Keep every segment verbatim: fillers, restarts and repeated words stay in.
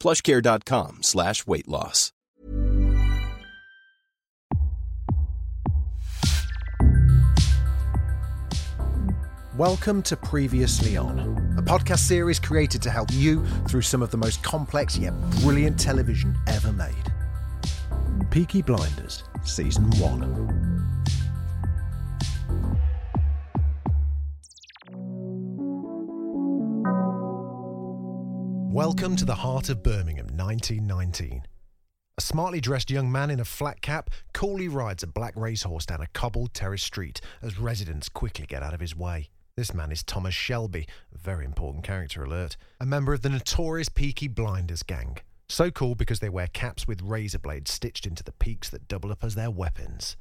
plushcare.com slash weight loss. Welcome to Previously On, a podcast series created to help you through some of the most complex yet brilliant television ever made. Peaky Blinders, Season one. Welcome to the heart of Birmingham, nineteen nineteen. A smartly dressed young man in a flat cap coolly rides a black racehorse down a cobbled terrace street as residents quickly get out of his way. This man is Thomas Shelby, a very important character alert, a member of the notorious Peaky Blinders gang. So called because they wear caps with razor blades stitched into the peaks that double up as their weapons.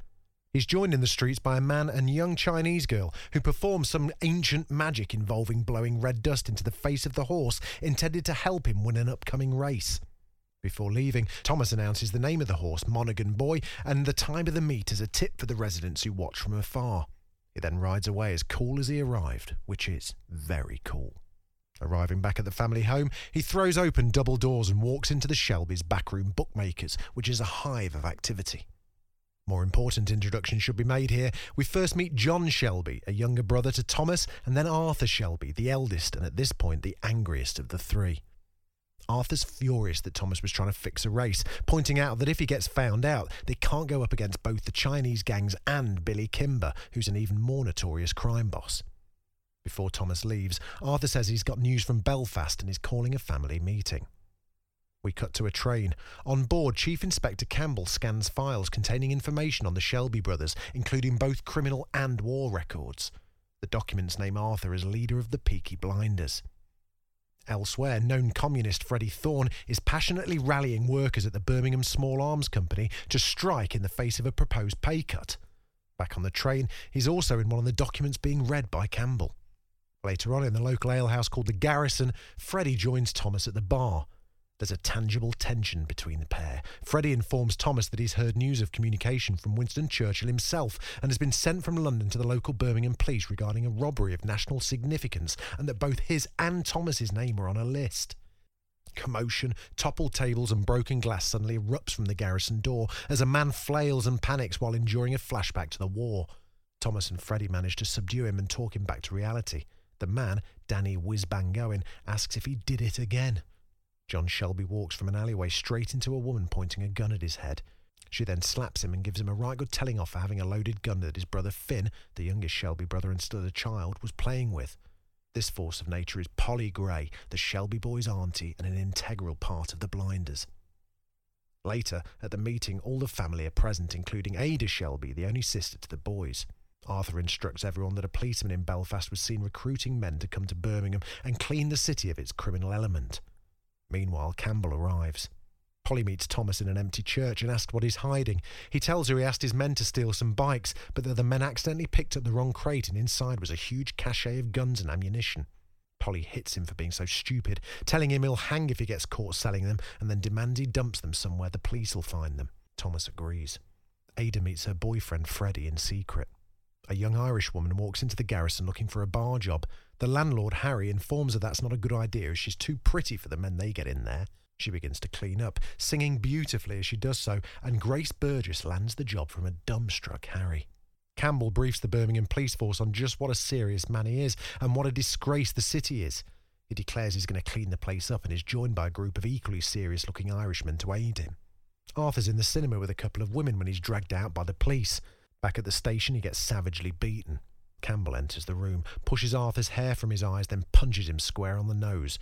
He's joined in the streets by a man and young Chinese girl who perform some ancient magic involving blowing red dust into the face of the horse intended to help him win an upcoming race. Before leaving, Thomas announces the name of the horse, Monaghan Boy, and the time of the meet as a tip for the residents who watch from afar. He then rides away as cool as he arrived, which is very cool. Arriving back at the family home, he throws open double doors and walks into the Shelby's backroom bookmakers, which is a hive of activity. More important introductions should be made here. We first meet John Shelby, a younger brother to Thomas, and then Arthur Shelby, the eldest and at this point the angriest of the three. Arthur's furious that Thomas was trying to fix a race, pointing out that if he gets found out, they can't go up against both the Chinese gangs and Billy Kimber, who's an even more notorious crime boss. Before Thomas leaves, Arthur says he's got news from Belfast and is calling a family meeting. We cut to a train. On board, Chief Inspector Campbell scans files containing information on the Shelby brothers, including both criminal and war records. The documents name Arthur as leader of the Peaky Blinders. Elsewhere, known communist Freddie Thorne is passionately rallying workers at the Birmingham Small Arms Company to strike in the face of a proposed pay cut. Back on the train, he's also in one of the documents being read by Campbell. Later on, in the local alehouse called the Garrison, Freddie joins Thomas at the bar. There's a tangible tension between the pair. Freddie informs Thomas that he's heard news of communication from Winston Churchill himself and has been sent from London to the local Birmingham police regarding a robbery of national significance and that both his and Thomas's name are on a list. Commotion, toppled tables and broken glass suddenly erupts from the Garrison door as a man flails and panics while enduring a flashback to the war. Thomas and Freddie manage to subdue him and talk him back to reality. The man, Danny Whizz-Bang, asks if he did it again. John Shelby walks from an alleyway straight into a woman pointing a gun at his head. She then slaps him and gives him a right good telling off for having a loaded gun that his brother Finn, the youngest Shelby brother and still a child, was playing with. This force of nature is Polly Gray, the Shelby boy's auntie and an integral part of the Blinders. Later, at the meeting, all the family are present, including Ada Shelby, the only sister to the boys. Arthur instructs everyone that a policeman in Belfast was seen recruiting men to come to Birmingham and clean the city of its criminal element. Meanwhile, Campbell arrives. Polly meets Thomas in an empty church and asks what he's hiding. He tells her he asked his men to steal some bikes, but that the men accidentally picked up the wrong crate and inside was a huge cache of guns and ammunition. Polly hits him for being so stupid, telling him he'll hang if he gets caught selling them, and then demands he dumps them somewhere the police will find them. Thomas agrees. Ada meets her boyfriend Freddie in secret. A young Irish woman walks into the Garrison looking for a bar job. The landlord, Harry, informs her that's not a good idea as she's too pretty for the men they get in there. She begins to clean up, singing beautifully as she does so, and Grace Burgess lands the job from a dumbstruck Harry. Campbell briefs the Birmingham police force on just what a serious man he is and what a disgrace the city is. He declares he's going to clean the place up and is joined by a group of equally serious-looking Irishmen to aid him. Arthur's in the cinema with a couple of women when he's dragged out by the police. Back at the station, he gets savagely beaten. Campbell enters the room, pushes Arthur's hair from his eyes, then punches him square on the nose.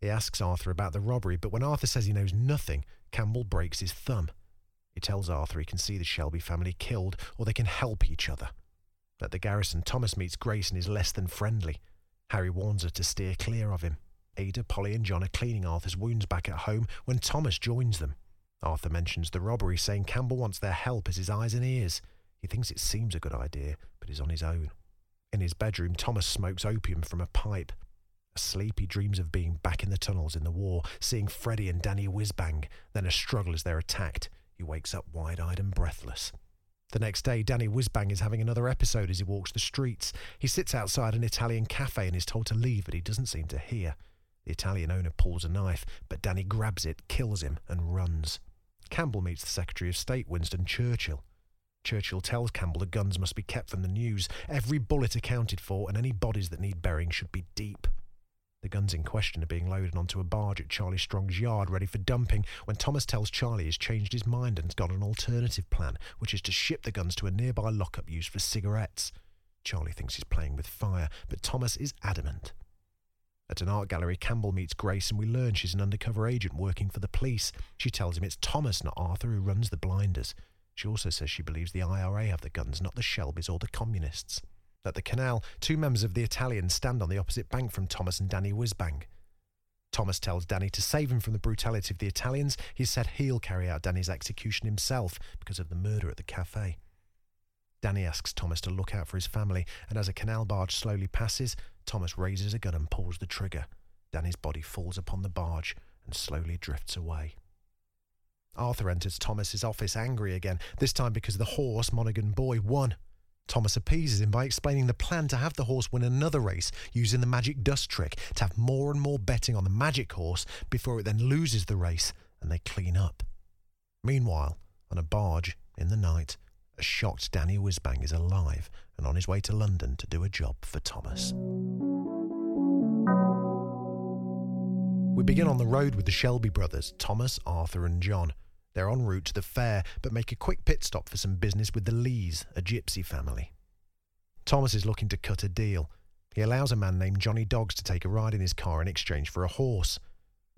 He asks Arthur about the robbery, but when Arthur says he knows nothing, Campbell breaks his thumb. He tells Arthur he can see the Shelby family killed, or they can help each other. At the garrison, Thomas meets Grace and is less than friendly. Harry warns her to steer clear of him. Ada, Polly and John are cleaning Arthur's wounds back at home when Thomas joins them. Arthur mentions the robbery, saying Campbell wants their help as his eyes and ears. He thinks it seems a good idea, but is on his own. In his bedroom, Thomas smokes opium from a pipe. Asleep, he dreams of being back in the tunnels in the war, seeing Freddie and Danny Whizz-Bang, then a struggle as they're attacked. He wakes up wide-eyed and breathless. The next day, Danny Whizz-Bang is having another episode as he walks the streets. He sits outside an Italian cafe and is told to leave, but he doesn't seem to hear. The Italian owner pulls a knife, but Danny grabs it, kills him, and runs. Campbell meets the Secretary of State, Winston Churchill. Churchill tells Campbell the guns must be kept from the news, every bullet accounted for, and any bodies that need burying should be deep. The guns in question are being loaded onto a barge at Charlie Strong's yard, ready for dumping, when Thomas tells Charlie he's changed his mind and's got an alternative plan, which is to ship the guns to a nearby lockup used for cigarettes. Charlie thinks he's playing with fire, but Thomas is adamant. At an art gallery, Campbell meets Grace and we learn she's an undercover agent working for the police. She tells him it's Thomas, not Arthur, who runs the blinders. She also says she believes the I R A have the guns, not the Shelbys or the communists. At the canal, two members of the Italians stand on the opposite bank from Thomas and Danny Whizz-Bang. Thomas tells Danny to save him from the brutality of the Italians. He said he'll carry out Danny's execution himself because of the murder at the cafe. Danny asks Thomas to look out for his family, and as a canal barge slowly passes, Thomas raises a gun and pulls the trigger. Danny's body falls upon the barge and slowly drifts away. Arthur enters Thomas's office angry again, this time because the horse, Monaghan Boy, won. Thomas appeases him by explaining the plan to have the horse win another race using the magic dust trick, to have more and more betting on the magic horse before it then loses the race and they clean up. Meanwhile, on a barge in the night, a shocked Danny Whizz-Bang is alive and on his way to London to do a job for Thomas. We begin on the road with the Shelby brothers, Thomas, Arthur and John. They're en route to the fair, but make a quick pit stop for some business with the Lees, a gypsy family. Thomas is looking to cut a deal. He allows a man named Johnny Dogs to take a ride in his car in exchange for a horse.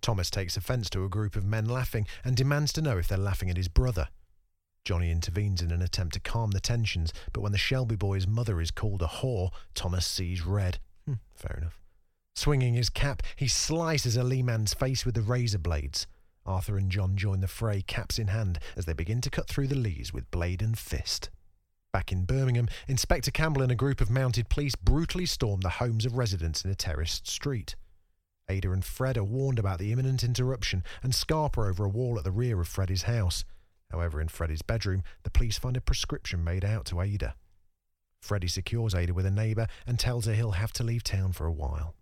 Thomas takes offence to a group of men laughing and demands to know if they're laughing at his brother. Johnny intervenes in an attempt to calm the tensions, but when the Shelby boy's mother is called a whore, Thomas sees red. Hmm, fair enough. Swinging his cap, he slices a Lee man's face with the razor blades. Arthur and John join the fray, caps in hand, as they begin to cut through the Lees with blade and fist. Back in Birmingham, Inspector Campbell and a group of mounted police brutally storm the homes of residents in a terraced street. Ada and Fred are warned about the imminent interruption and scarper over a wall at the rear of Freddy's house. However, in Freddy's bedroom, the police find a prescription made out to Ada. Freddy secures Ada with a neighbour and tells her he'll have to leave town for a while.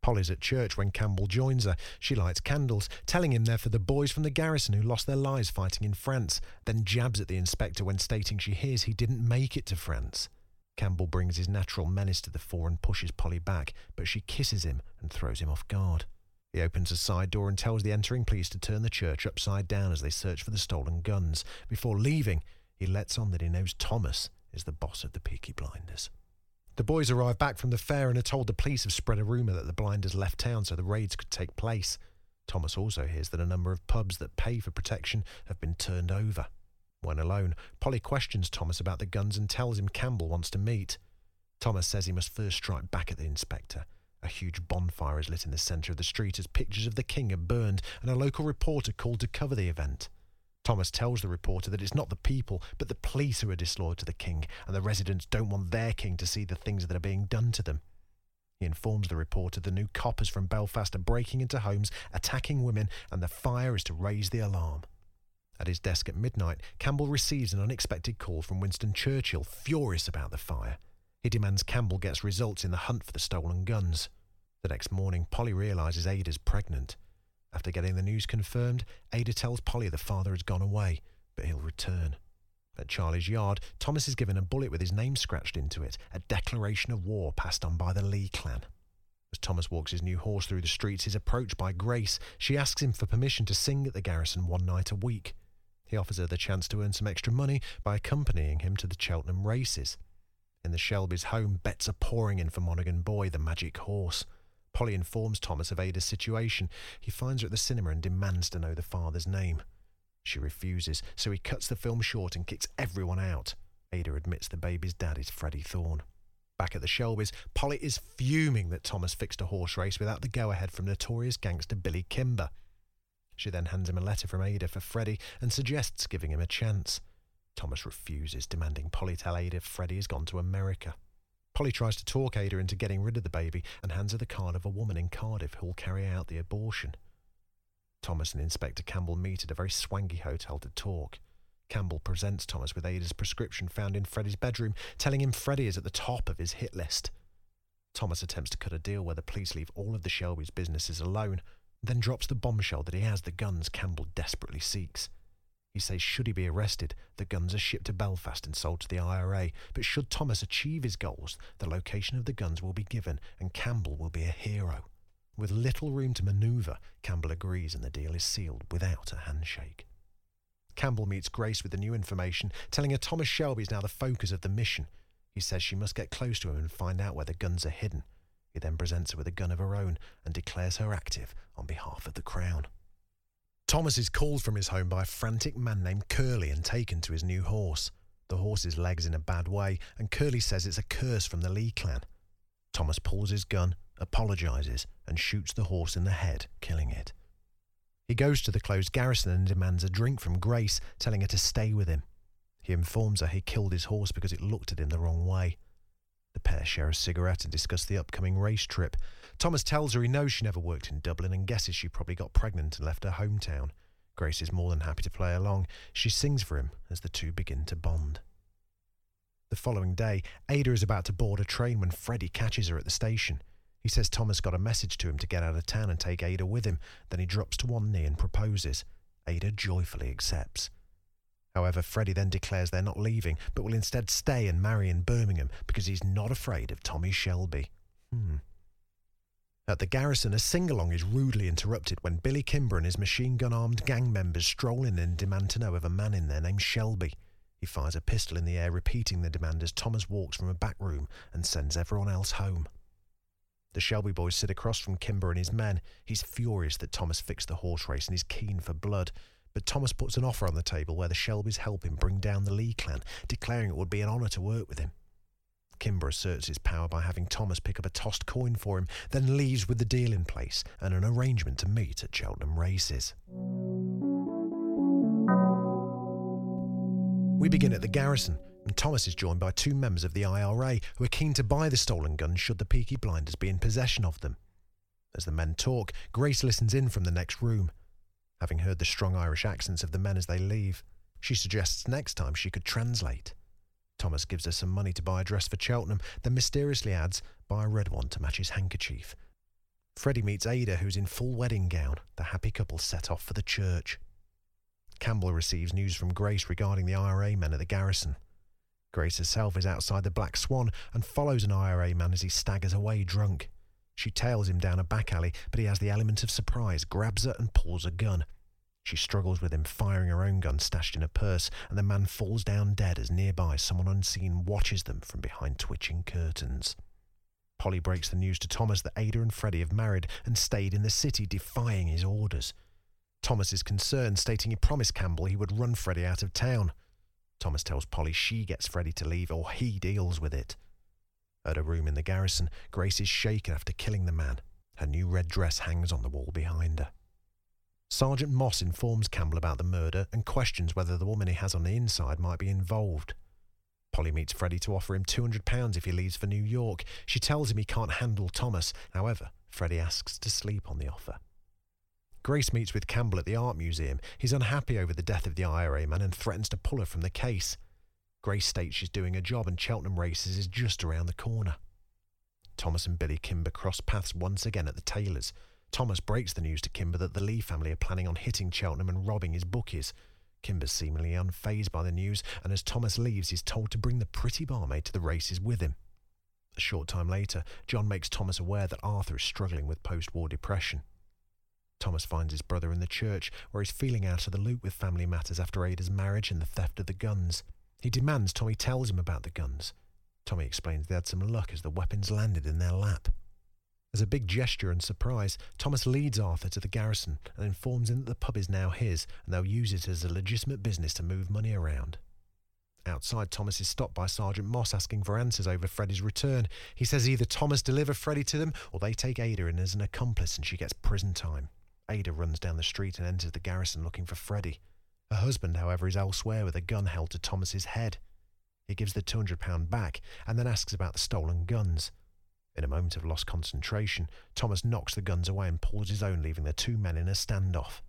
Polly's at church when Campbell joins her. She lights candles, telling him they're for the boys from the garrison who lost their lives fighting in France, then jabs at the inspector when stating she hears he didn't make it to France. Campbell brings his natural menace to the fore and pushes Polly back, but she kisses him and throws him off guard. He opens a side door and tells the entering police to turn the church upside down as they search for the stolen guns. Before leaving, he lets on that he knows Thomas is the boss of the Peaky Blinders. The boys arrive back from the fair and are told the police have spread a rumour that the blinders left town so the raids could take place. Thomas also hears that a number of pubs that pay for protection have been turned over. When alone, Polly questions Thomas about the guns and tells him Campbell wants to meet. Thomas says he must first strike back at the inspector. A huge bonfire is lit in the centre of the street as pictures of the king are burned and a local reporter called to cover the event. Thomas tells the reporter that it's not the people, but the police who are disloyal to the king, and the residents don't want their king to see the things that are being done to them. He informs the reporter the new coppers from Belfast are breaking into homes, attacking women, and the fire is to raise the alarm. At his desk at midnight, Campbell receives an unexpected call from Winston Churchill, furious about the fire. He demands Campbell gets results in the hunt for the stolen guns. The next morning, Polly realises Ada's pregnant. After getting the news confirmed, Ada tells Polly the father has gone away, but he'll return. At Charlie's yard, Thomas is given a bullet with his name scratched into it, a declaration of war passed on by the Lee clan. As Thomas walks his new horse through the streets, he's approached by Grace. She asks him for permission to sing at the garrison one night a week. He offers her the chance to earn some extra money by accompanying him to the Cheltenham races. In the Shelby's home, bets are pouring in for Monaghan Boy, the magic horse. Polly informs Thomas of Ada's situation. He finds her at the cinema and demands to know the father's name. She refuses, so he cuts the film short and kicks everyone out. Ada admits the baby's dad is Freddie Thorne. Back at the Shelby's, Polly is fuming that Thomas fixed a horse race without the go-ahead from notorious gangster Billy Kimber. She then hands him a letter from Ada for Freddie and suggests giving him a chance. Thomas refuses, demanding Polly tell Ada Freddie has gone to America. Polly tries to talk Ada into getting rid of the baby and hands her the card of a woman in Cardiff who'll carry out the abortion. Thomas and Inspector Campbell meet at a very swanky hotel to talk. Campbell presents Thomas with Ada's prescription found in Freddie's bedroom, telling him Freddie is at the top of his hit list. Thomas attempts to cut a deal where the police leave all of the Shelby's businesses alone, then drops the bombshell that he has the guns Campbell desperately seeks. He says should he be arrested, the guns are shipped to Belfast and sold to the I R A, but should Thomas achieve his goals, the location of the guns will be given and Campbell will be a hero. With little room to manoeuvre, Campbell agrees and the deal is sealed without a handshake. Campbell meets Grace with the new information, telling her Thomas Shelby is now the focus of the mission. He says she must get close to him and find out where the guns are hidden. He then presents her with a gun of her own and declares her active on behalf of the Crown. Thomas is called from his home by a frantic man named Curly and taken to his new horse. The horse's leg's in a bad way, and Curly says it's a curse from the Lee clan. Thomas pulls his gun, apologises, and shoots the horse in the head, killing it. He goes to the closed garrison and demands a drink from Grace, telling her to stay with him. He informs her he killed his horse because it looked at him the wrong way. The pair share a cigarette and discuss the upcoming race trip. Thomas tells her he knows she never worked in Dublin and guesses she probably got pregnant and left her hometown. Grace is more than happy to play along. She sings for him as the two begin to bond. The following day, Ada is about to board a train when Freddie catches her at the station. He says Thomas got a message to him to get out of town and take Ada with him, then he drops to one knee and proposes. Ada joyfully accepts. However, Freddie then declares they're not leaving, but will instead stay and marry in Birmingham because he's not afraid of Tommy Shelby. Hmm. At the garrison, a sing-along is rudely interrupted when Billy Kimber and his machine-gun-armed gang members stroll in and demand to know of a man in there named Shelby. He fires a pistol in the air, repeating the demand as Thomas walks from a back room and sends everyone else home. The Shelby boys sit across from Kimber and his men. He's furious that Thomas fixed the horse race and is keen for blood. But Thomas puts an offer on the table where the Shelbys help him bring down the Lee clan, declaring it would be an honour to work with him. Kimber asserts his power by having Thomas pick up a tossed coin for him, then leaves with the deal in place and an arrangement to meet at Cheltenham races. We begin at the garrison, and Thomas is joined by two members of the I R A who are keen to buy the stolen guns should the Peaky Blinders be in possession of them. As the men talk, Grace listens in from the next room, having heard the strong Irish accents of the men as they leave. She suggests next time she could translate. Thomas gives her some money to buy a dress for Cheltenham, then mysteriously adds, buy a red one to match his handkerchief. Freddie meets Ada, who's in full wedding gown. The happy couple set off for the church. Campbell receives news from Grace regarding the I R A men at the garrison. Grace herself is outside the Black Swan and follows an I R A man as he staggers away drunk. She tails him down a back alley, but he has the element of surprise, grabs her and pulls a gun. She struggles with him, firing her own gun stashed in a purse, and the man falls down dead as nearby someone unseen watches them from behind twitching curtains. Polly breaks the news to Thomas that Ada and Freddie have married and stayed in the city, defying his orders. Thomas is concerned, stating he promised Campbell he would run Freddie out of town. Thomas tells Polly she gets Freddie to leave or he deals with it. At a room in the garrison, Grace is shaken after killing the man. Her new red dress hangs on the wall behind her. Sergeant Moss informs Campbell about the murder and questions whether the woman he has on the inside might be involved. Polly meets Freddie to offer him two hundred pounds if he leaves for New York. She tells him he can't handle Thomas. However, Freddie asks to sleep on the offer. Grace meets with Campbell at the art museum. He's unhappy over the death of the I R A man and threatens to pull her from the case. Grace states she's doing her job and Cheltenham races is just around the corner. Thomas and Billy Kimber cross paths once again at the tailor's. Thomas breaks the news to Kimber that the Lee family are planning on hitting Cheltenham and robbing his bookies. Kimber's seemingly unfazed by the news, and as Thomas leaves, he's told to bring the pretty barmaid to the races with him. A short time later, John makes Thomas aware that Arthur is struggling with post-war depression. Thomas finds his brother in the church, where he's feeling out of the loop with family matters after Ada's marriage and the theft of the guns. He demands Tommy tells him about the guns. Tommy explains they had some luck as the weapons landed in their lap. As a big gesture and surprise, Thomas leads Arthur to the garrison and informs him that the pub is now his and they'll use it as a legitimate business to move money around. Outside, Thomas is stopped by Sergeant Moss asking for answers over Freddie's return. He says either Thomas deliver Freddie to them or they take Ada in as an accomplice and she gets prison time. Ada runs down the street and enters the garrison looking for Freddie. Her husband, however, is elsewhere with a gun held to Thomas's head. He gives the two hundred pounds back and then asks about the stolen guns. In a moment of lost concentration, Thomas knocks the guns away and pulls his own, leaving the two men in a standoff.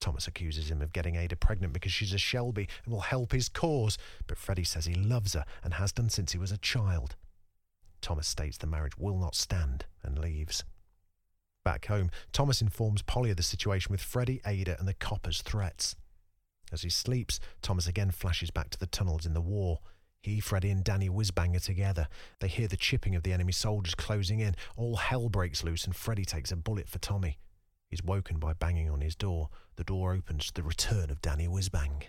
Thomas accuses him of getting Ada pregnant because she's a Shelby and will help his cause, but Freddie says he loves her and has done since he was a child. Thomas states the marriage will not stand and leaves. Back home, Thomas informs Polly of the situation with Freddie, Ada and the coppers' threats. As he sleeps, Thomas again flashes back to the tunnels in the war. He, Freddie and Danny Whizz-Bang are together. They hear the chipping of the enemy soldiers closing in. All hell breaks loose and Freddie takes a bullet for Tommy. He's woken by banging on his door. The door opens to the return of Danny Whizz-Bang.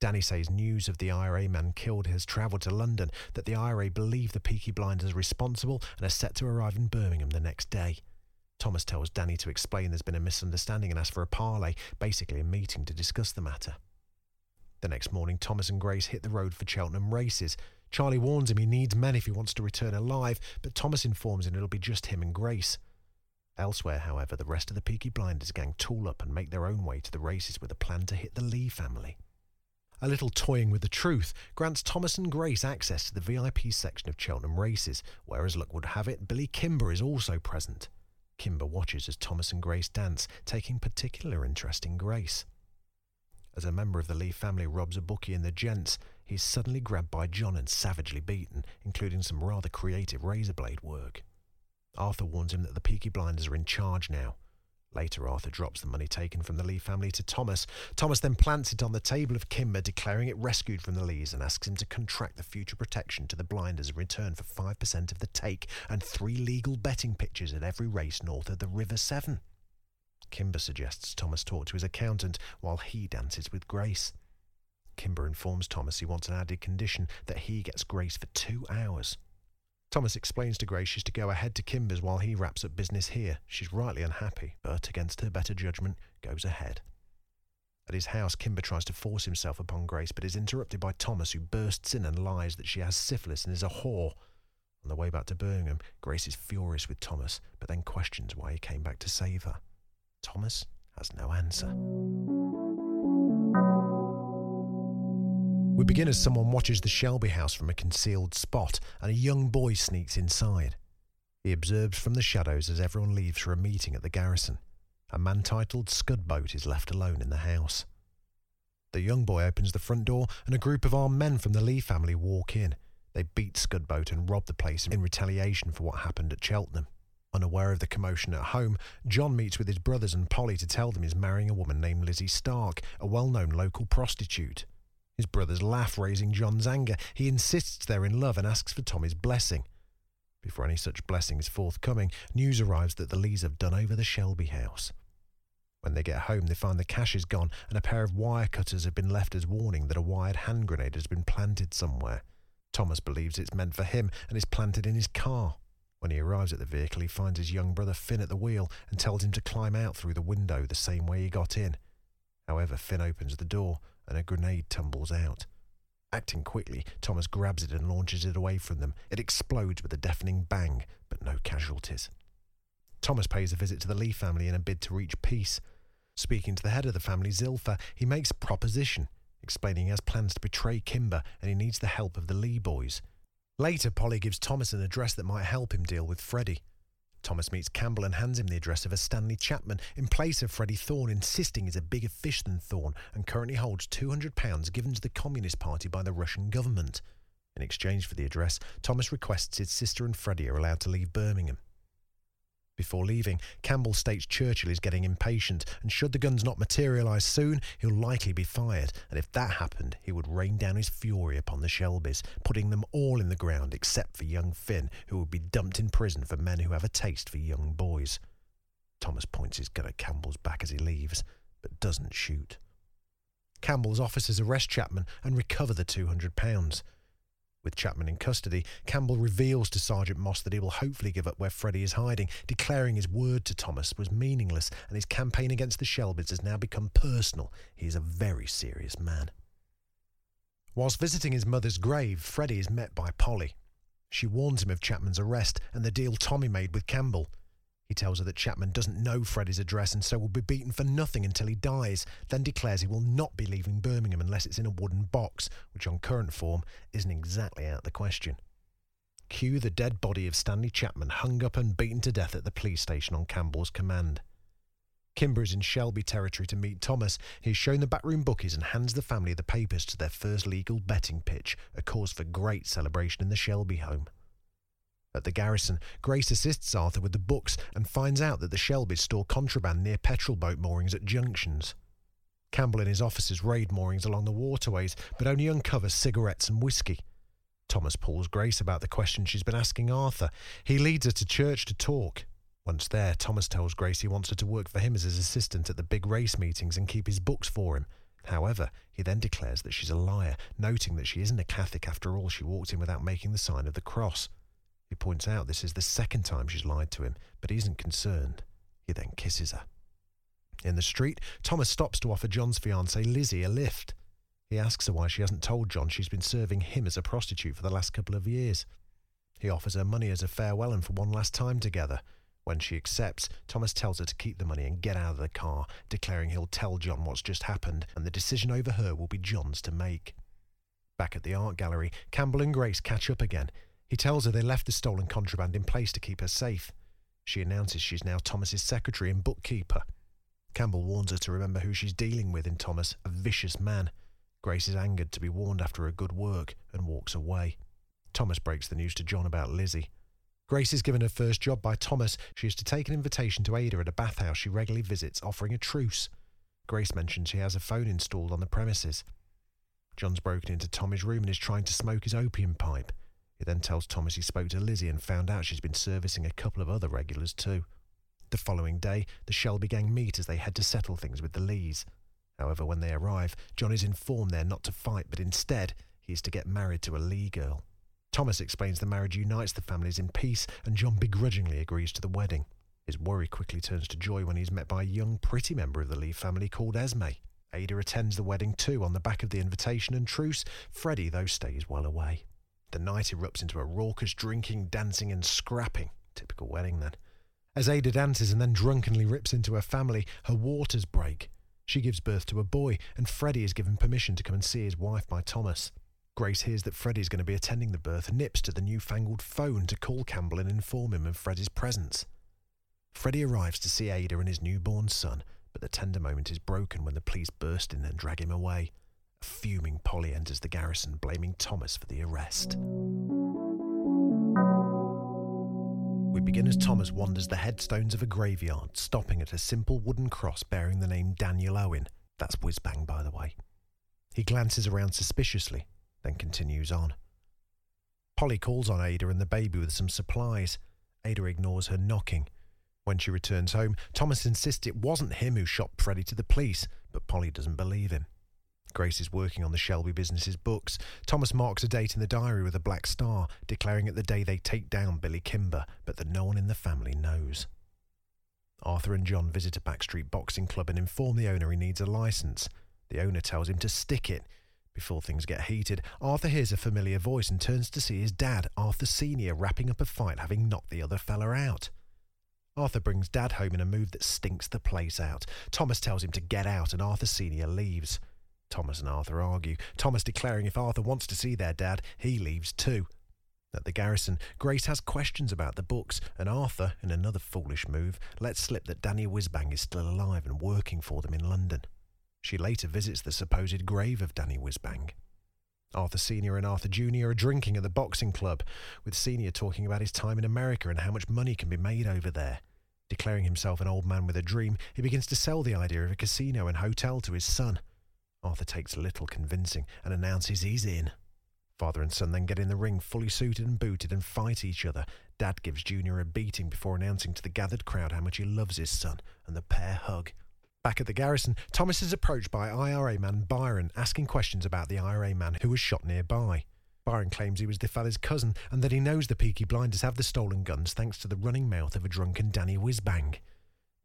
Danny says news of the I R A man killed has travelled to London, that the I R A believe the Peaky Blinders are responsible and are set to arrive in Birmingham the next day. Thomas tells Danny to explain there's been a misunderstanding and asks for a parley, basically a meeting to discuss the matter. The next morning, Thomas and Grace hit the road for Cheltenham races. Charlie warns him he needs men if he wants to return alive, but Thomas informs him it'll be just him and Grace. Elsewhere, however, the rest of the Peaky Blinders gang tool up and make their own way to the races with a plan to hit the Lee family. A little toying with the truth grants Thomas and Grace access to the V I P section of Cheltenham races, where, as luck would have it, Billy Kimber is also present. Kimber watches as Thomas and Grace dance, taking particular interest in Grace. As a member of the Lee family robs a bookie in the gents, he's suddenly grabbed by John and savagely beaten, including some rather creative razor blade work. Arthur warns him that the Peaky Blinders are in charge now. Later, Arthur drops the money taken from the Lee family to Thomas. Thomas then plants it on the table of Kimber, declaring it rescued from the Lees and asks him to contract the future protection to the Blinders in return for five percent of the take and three legal betting pitches at every race north of the River Severn. Kimber suggests Thomas talk to his accountant while he dances with Grace. Kimber informs Thomas he wants an added condition that he gets Grace for two hours. Thomas explains to Grace she's to go ahead to Kimber's while he wraps up business here. She's rightly unhappy, but against her better judgment, goes ahead. At his house, Kimber tries to force himself upon Grace, but is interrupted by Thomas, who bursts in and lies that she has syphilis and is a whore. On the way back to Birmingham, Grace is furious with Thomas, but then questions why he came back to save her. Thomas has no answer. We begin as someone watches the Shelby house from a concealed spot and a young boy sneaks inside. He observes from the shadows as everyone leaves for a meeting at the garrison. A man titled Scudboat is left alone in the house. The young boy opens the front door and a group of armed men from the Lee family walk in. They beat Scudboat and rob the place in retaliation for what happened at Cheltenham. Unaware of the commotion at home, John meets with his brothers and Polly to tell them he's marrying a woman named Lizzie Stark, a well-known local prostitute. His brothers laugh, raising John's anger. He insists they're in love and asks for Tommy's blessing. Before any such blessing is forthcoming, news arrives that the Lees have done over the Shelby house. When they get home, they find the cash is gone and a pair of wire cutters have been left as warning that a wired hand grenade has been planted somewhere. Thomas believes it's meant for him and is planted in his car. When he arrives at the vehicle, he finds his young brother Finn at the wheel and tells him to climb out through the window the same way he got in. However, Finn opens the door and a grenade tumbles out. Acting quickly, Thomas grabs it and launches it away from them. It explodes with a deafening bang, but no casualties. Thomas pays a visit to the Lee family in a bid to reach peace. Speaking to the head of the family, Zilpha, he makes a proposition, explaining he has plans to betray Kimber and he needs the help of the Lee boys. Later, Polly gives Thomas an address that might help him deal with Freddie. Thomas meets Campbell and hands him the address of a Stanley Chapman in place of Freddie Thorne, insisting he's a bigger fish than Thorne and currently holds two hundred pounds given to the Communist Party by the Russian government. In exchange for the address, Thomas requests his sister and Freddie are allowed to leave Birmingham. Before leaving, Campbell states Churchill is getting impatient and should the guns not materialise soon, he'll likely be fired, and if that happened, he would rain down his fury upon the Shelbys, putting them all in the ground except for young Finn, who would be dumped in prison for men who have a taste for young boys. Thomas points his gun at Campbell's back as he leaves, but doesn't shoot. Campbell's officers arrest Chapman and recover the two hundred pounds. With Chapman in custody, Campbell reveals to Sergeant Moss that he will hopefully give up where Freddie is hiding, declaring his word to Thomas was meaningless and his campaign against the Shelbys has now become personal. He is a very serious man. Whilst visiting his mother's grave, Freddie is met by Polly. She warns him of Chapman's arrest and the deal Tommy made with Campbell. He tells her that Chapman doesn't know Freddie's address and so will be beaten for nothing until he dies, then declares he will not be leaving Birmingham unless it's in a wooden box, which on current form isn't exactly out of the question. Cue the dead body of Stanley Chapman hung up and beaten to death at the police station on Campbell's command. Kimber is in Shelby territory to meet Thomas. He is shown the backroom bookies and hands the family the papers to their first legal betting pitch, a cause for great celebration in the Shelby home. At the Garrison, Grace assists Arthur with the books and finds out that the Shelbys store contraband near petrol boat moorings at junctions. Campbell and his officers raid moorings along the waterways, but only uncover cigarettes and whiskey. Thomas pulls Grace about the question she's been asking Arthur. He leads her to church to talk. Once there, Thomas tells Grace he wants her to work for him as his assistant at the big race meetings and keep his books for him. However, he then declares that she's a liar, noting that she isn't a Catholic after all. She walked in without making the sign of the cross. He points out this is the second time she's lied to him, but he isn't concerned. He then kisses her. In the street, Thomas stops to offer John's fiancée Lizzie a lift. He asks her why she hasn't told John she's been serving him as a prostitute for the last couple of years. He offers her money as a farewell and for one last time together. When she accepts, Thomas tells her to keep the money and get out of the car, declaring he'll tell John what's just happened and the decision over her will be John's to make. Back at the art gallery, Campbell and Grace catch up again. He tells her they left the stolen contraband in place to keep her safe. She announces she's now Thomas's secretary and bookkeeper. Campbell warns her to remember who she's dealing with in Thomas, a vicious man. Grace is angered to be warned after her good work and walks away. Thomas breaks the news to John about Lizzie. Grace is given her first job by Thomas. She is to take an invitation to Ada at a bathhouse she regularly visits, offering a truce. Grace mentions she has a phone installed on the premises. John's broken into Tommy's room and is trying to smoke his opium pipe. He then tells Thomas he spoke to Lizzie and found out she's been servicing a couple of other regulars too. The following day, the Shelby gang meet as they head to settle things with the Lees. However, when they arrive, John is informed they're not to fight, but instead, he is to get married to a Lee girl. Thomas explains the marriage unites the families in peace, and John begrudgingly agrees to the wedding. His worry quickly turns to joy when he's met by a young, pretty member of the Lee family called Esme. Ada attends the wedding too on the back of the invitation and truce. Freddie, though, stays well away. The night erupts into a raucous drinking, dancing and scrapping. Typical wedding then. As Ada dances and then drunkenly rips into her family, her waters break. She gives birth to a boy and Freddie is given permission to come and see his wife by Thomas. Grace hears that Freddie is going to be attending the birth and nips to the newfangled phone to call Campbell and inform him of Freddie's presence. Freddie arrives to see Ada and his newborn son, but the tender moment is broken when the police burst in and drag him away. Fuming, Polly enters the garrison, blaming Thomas for the arrest. We begin as Thomas wanders the headstones of a graveyard, stopping at a simple wooden cross bearing the name Daniel Owen. That's Whizz-Bang, by the way. He glances around suspiciously, then continues on. Polly calls on Ada and the baby with some supplies. Ada ignores her knocking. When she returns home, Thomas insists it wasn't him who shot Freddie to the police, but Polly doesn't believe him. Grace is working on the Shelby business's books. Thomas marks a date in the diary with a black star, declaring it the day they take down Billy Kimber, but that no one in the family knows. Arthur and John visit a backstreet boxing club and inform the owner he needs a licence. The owner tells him to stick it. Before things get heated, Arthur hears a familiar voice and turns to see his dad, Arthur Senior, wrapping up a fight, having knocked the other fella out. Arthur brings Dad home in a move that stinks the place out. Thomas tells him to get out and Arthur Senior leaves. Thomas and Arthur argue, Thomas declaring if Arthur wants to see their dad, he leaves too. At the garrison, Grace has questions about the books, and Arthur, in another foolish move, lets slip that Danny Whizz-Bang is still alive and working for them in London. She later visits the supposed grave of Danny Whizz-Bang. Arthur Senior and Arthur Junior are drinking at the boxing club, with Senior talking about his time in America and how much money can be made over there. Declaring himself an old man with a dream, he begins to sell the idea of a casino and hotel to his son. Arthur takes little convincing and announces he's in. Father and son then get in the ring, fully suited and booted, and fight each other. Dad gives Junior a beating before announcing to the gathered crowd how much he loves his son, and the pair hug. Back at the garrison, Thomas is approached by I R A man Byron, asking questions about the I R A man who was shot nearby. Byron claims he was the fella's cousin, and that he knows the Peaky Blinders have the stolen guns thanks to the running mouth of a drunken Danny Whizz-Bang.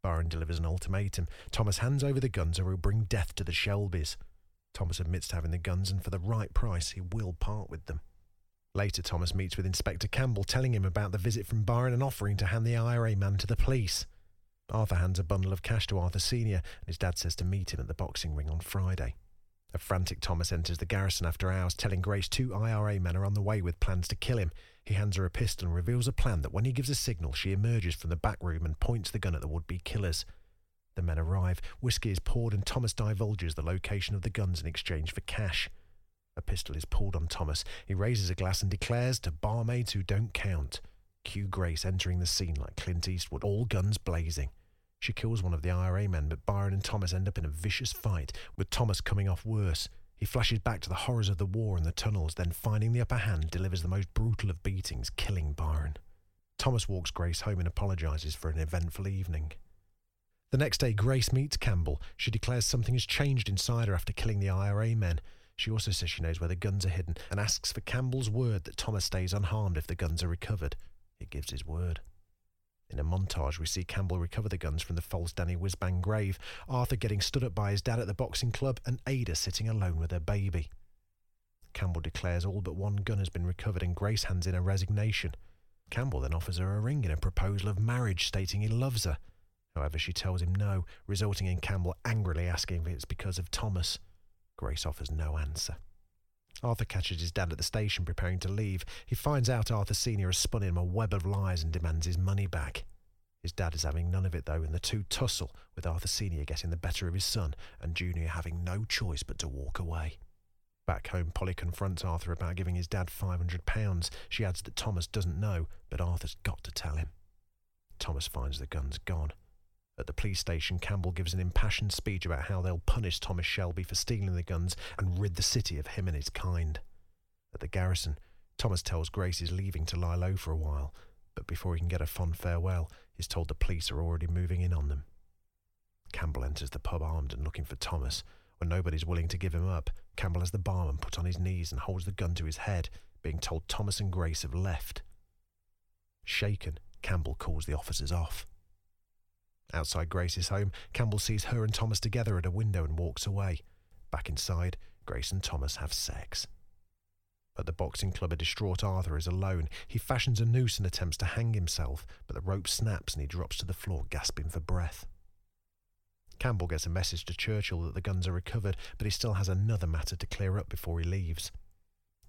Byron delivers an ultimatum. Thomas hands over the guns or he'll bring death to the Shelbys. Thomas admits to having the guns, and for the right price he will part with them. Later, Thomas meets with Inspector Campbell, telling him about the visit from Byron and offering to hand the I R A man to the police. Arthur hands a bundle of cash to Arthur Senior, and his dad says to meet him at the boxing ring on Friday. A frantic Thomas enters the garrison after hours, telling Grace two I R A men are on the way with plans to kill him. He hands her a pistol and reveals a plan that when he gives a signal, she emerges from the back room and points the gun at the would-be killers. The men arrive, whiskey is poured, and Thomas divulges the location of the guns in exchange for cash. A pistol is pulled on Thomas. He raises a glass and declares to barmaids who don't count. Cue Grace entering the scene like Clint Eastwood, all guns blazing. She kills one of the I R A men, but Byron and Thomas end up in a vicious fight, with Thomas coming off worse. He flashes back to the horrors of the war and the tunnels, then finding the upper hand, delivers the most brutal of beatings, killing Byron. Thomas walks Grace home and apologises for an eventful evening. The next day, Grace meets Campbell. She declares something has changed inside her after killing the I R A men. She also says she knows where the guns are hidden and asks for Campbell's word that Thomas stays unharmed if the guns are recovered. He gives his word. In a montage, we see Campbell recover the guns from the false Danny Whizz-Bang grave, Arthur getting stood up by his dad at the boxing club, and Ada sitting alone with her baby. Campbell declares all but one gun has been recovered, and Grace hands in her resignation. Campbell then offers her a ring in a proposal of marriage, stating he loves her. However, she tells him no, resulting in Campbell angrily asking if it's because of Thomas. Grace offers no answer. Arthur catches his dad at the station preparing to leave. He finds out Arthur Senior has spun him a web of lies and demands his money back. His dad is having none of it though, and the two tussle, with Arthur Senior getting the better of his son and Junior having no choice but to walk away. Back home, Polly confronts Arthur about giving his dad five hundred pounds. She adds that Thomas doesn't know, but Arthur's got to tell him. Thomas finds the guns gone. At the police station, Campbell gives an impassioned speech about how they'll punish Thomas Shelby for stealing the guns and rid the city of him and his kind. At the garrison, Thomas tells Grace he's leaving to lie low for a while, but before he can get a fond farewell, he's told the police are already moving in on them. Campbell enters the pub armed and looking for Thomas. When nobody's willing to give him up, Campbell has the barman put on his knees and holds the gun to his head, being told Thomas and Grace have left. Shaken, Campbell calls the officers off. Outside Grace's home, Campbell sees her and Thomas together at a window and walks away. Back inside, Grace and Thomas have sex. At the boxing club, a distraught Arthur is alone. He fashions a noose and attempts to hang himself, but the rope snaps and he drops to the floor, gasping for breath. Campbell gets a message to Churchill that the guns are recovered, but he still has another matter to clear up before he leaves.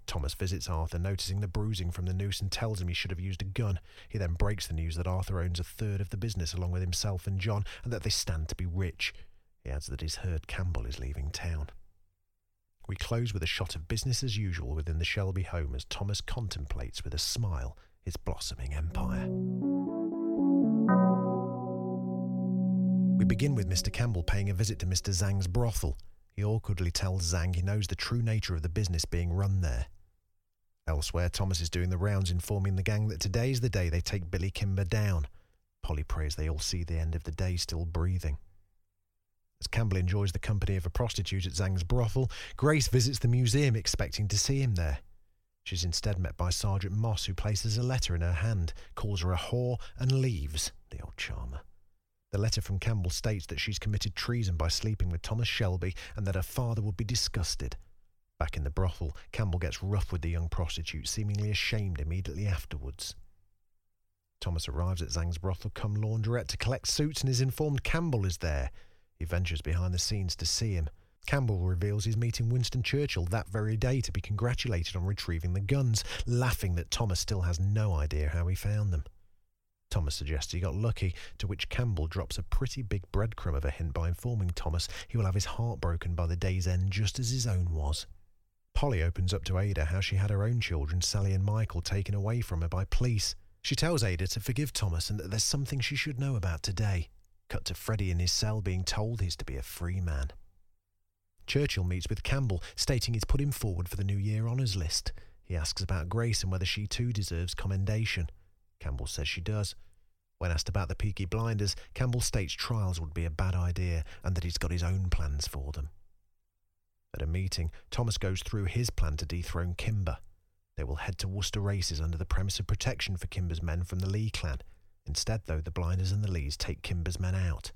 Thomas visits Arthur, noticing the bruising from the noose, and tells him he should have used a gun. He then breaks the news that Arthur owns a third of the business along with himself and John, and that they stand to be rich. He adds that he's heard Campbell is leaving town. We close with a shot of business as usual within the Shelby home as Thomas contemplates with a smile his blossoming empire. We begin with Mister Campbell paying a visit to Mister Zhang's brothel. He awkwardly tells Zhang he knows the true nature of the business being run there. Elsewhere, Thomas is doing the rounds, informing the gang that today's the day they take Billy Kimber down. Polly prays they all see the end of the day still breathing. As Campbell enjoys the company of a prostitute at Zhang's brothel, Grace visits the museum expecting to see him there. She's instead met by Sergeant Moss, who places a letter in her hand, calls her a whore, and leaves, the old charmer. The letter from Campbell states that she's committed treason by sleeping with Thomas Shelby and that her father would be disgusted. Back in the brothel, Campbell gets rough with the young prostitute, seemingly ashamed immediately afterwards. Thomas arrives at Zhang's brothel cum laundrette to collect suits and is informed Campbell is there. He ventures behind the scenes to see him. Campbell reveals he's meeting Winston Churchill that very day to be congratulated on retrieving the guns, laughing that Thomas still has no idea how he found them. Thomas suggests he got lucky, to which Campbell drops a pretty big breadcrumb of a hint by informing Thomas he will have his heart broken by the day's end just as his own was. Polly opens up to Ada how she had her own children, Sally and Michael, taken away from her by police. She tells Ada to forgive Thomas and that there's something she should know about today. Cut to Freddie in his cell being told he's to be a free man. Churchill meets with Campbell, stating he's put him forward for the New Year honours list. He asks about Grace and whether she too deserves commendation. Campbell says she does. When asked about the Peaky Blinders, Campbell states trials would be a bad idea and that he's got his own plans for them. At a meeting, Thomas goes through his plan to dethrone Kimber. They will head to Worcester races under the premise of protection for Kimber's men from the Lee clan. Instead, though, the Blinders and the Lees take Kimber's men out.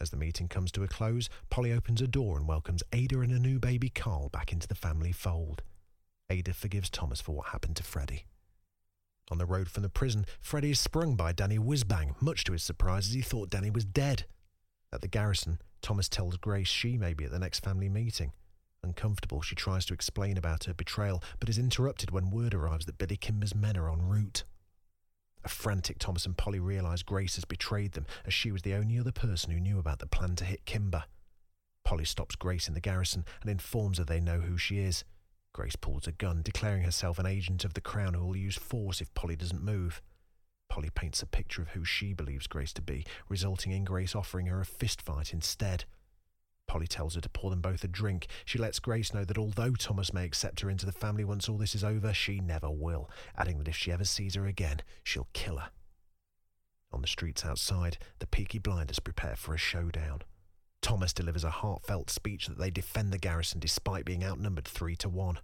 As the meeting comes to a close, Polly opens a door and welcomes Ada and her new baby Carl back into the family fold. Ada forgives Thomas for what happened to Freddie. On the road from the prison, Freddie is sprung by Danny Whizz-Bang, much to his surprise as he thought Danny was dead. At the garrison, Thomas tells Grace she may be at the next family meeting. Uncomfortable, she tries to explain about her betrayal, but is interrupted when word arrives that Billy Kimber's men are en route. A frantic Thomas and Polly realise Grace has betrayed them, as she was the only other person who knew about the plan to hit Kimber. Polly stops Grace in the garrison and informs her they know who she is. Grace pulls a gun, declaring herself an agent of the Crown who will use force if Polly doesn't move. Polly paints a picture of who she believes Grace to be, resulting in Grace offering her a fistfight instead. Polly tells her to pour them both a drink. She lets Grace know that although Thomas may accept her into the family once all this is over, she never will, adding that if she ever sees her again, she'll kill her. On the streets outside, the Peaky Blinders prepare for a showdown. Thomas delivers a heartfelt speech that they defend the garrison despite being outnumbered three to one.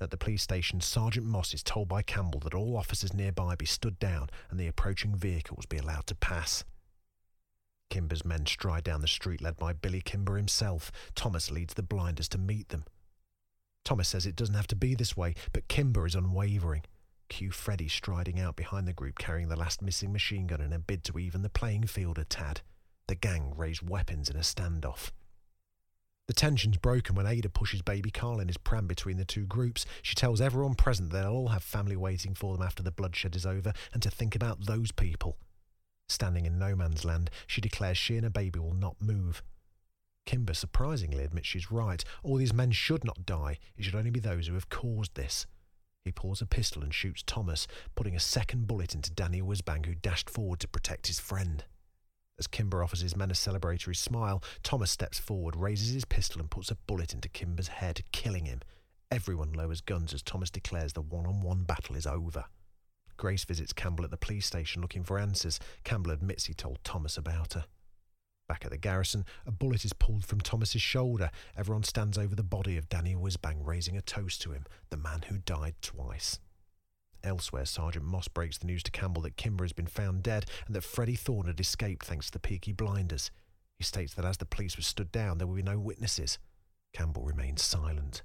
At the police station, Sergeant Moss is told by Campbell that all officers nearby be stood down and the approaching vehicles be allowed to pass. Kimber's men stride down the street led by Billy Kimber himself. Thomas leads the Blinders to meet them. Thomas says it doesn't have to be this way, but Kimber is unwavering. Cue Freddie striding out behind the group carrying the last missing machine gun in a bid to even the playing field a tad. The gang raise weapons in a standoff. The tension's broken when Ada pushes baby Carl in his pram between the two groups. She tells everyone present that they'll all have family waiting for them after the bloodshed is over and to think about those people. Standing in no man's land, she declares she and her baby will not move. Kimber surprisingly admits she's right. All these men should not die. It should only be those who have caused this. He pulls a pistol and shoots Thomas, putting a second bullet into Danny Whizz-Bang, who dashed forward to protect his friend. As Kimber offers his men a celebratory smile, Thomas steps forward, raises his pistol and puts a bullet into Kimber's head, killing him. Everyone lowers guns as Thomas declares the one-on-one battle is over. Grace visits Campbell at the police station looking for answers. Campbell admits he told Thomas about her. Back at the garrison, a bullet is pulled from Thomas's shoulder. Everyone stands over the body of Danny Whizz-Bang, raising a toast to him, the man who died twice. Elsewhere, Sergeant Moss breaks the news to Campbell that Kimber has been found dead and that Freddie Thorne had escaped thanks to the Peaky Blinders. He states that as the police were stood down, there would be no witnesses. Campbell remains silent.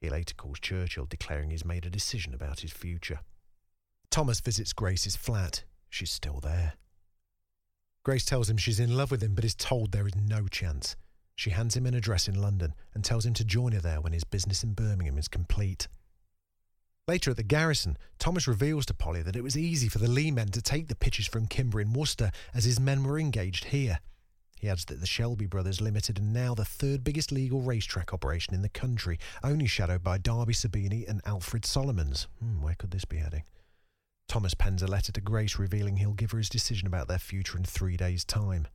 He later calls Churchill, declaring he's made a decision about his future. Thomas visits Grace's flat. She's still there. Grace tells him she's in love with him but is told there is no chance. She hands him an address in London and tells him to join her there when his business in Birmingham is complete. Later at the garrison, Thomas reveals to Polly that it was easy for the Lee men to take the pictures from Kimber in Worcester as his men were engaged here. He adds that the Shelby brothers limited and now the third biggest legal racetrack operation in the country, only shadowed by Derby Sabini and Alfred Solomons. Hmm, where could this be heading? Thomas pens a letter to Grace revealing he'll give her his decision about their future in three days' time.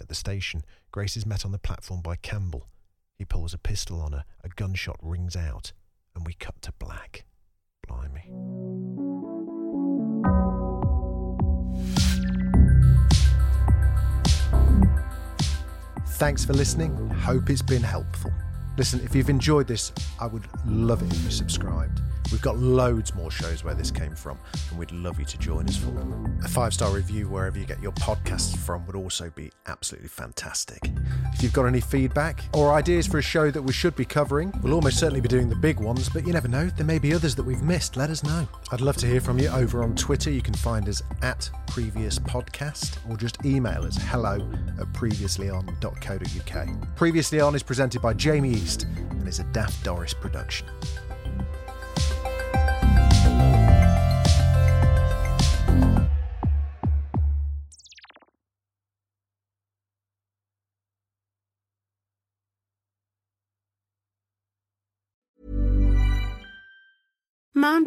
At the station, Grace is met on the platform by Campbell. He pulls a pistol on her, a gunshot rings out, and we cut to black. Blimey. Thanks for listening. Hope it's been helpful. Listen, if you've enjoyed this, I would love it if you subscribed. We've got loads more shows where this came from, and we'd love you to join us for them. A five-star review wherever you get your podcasts from would also be absolutely fantastic. If you've got any feedback or ideas for a show that we should be covering, we'll almost certainly be doing the big ones, but you never know, there may be others that we've missed. Let us know. I'd love to hear from you over on Twitter. You can find us at Previous Podcast, or just email us hello at previously on dot co dot uk. Previously On is presented by Jamie East and is a Daft Doris production. Mom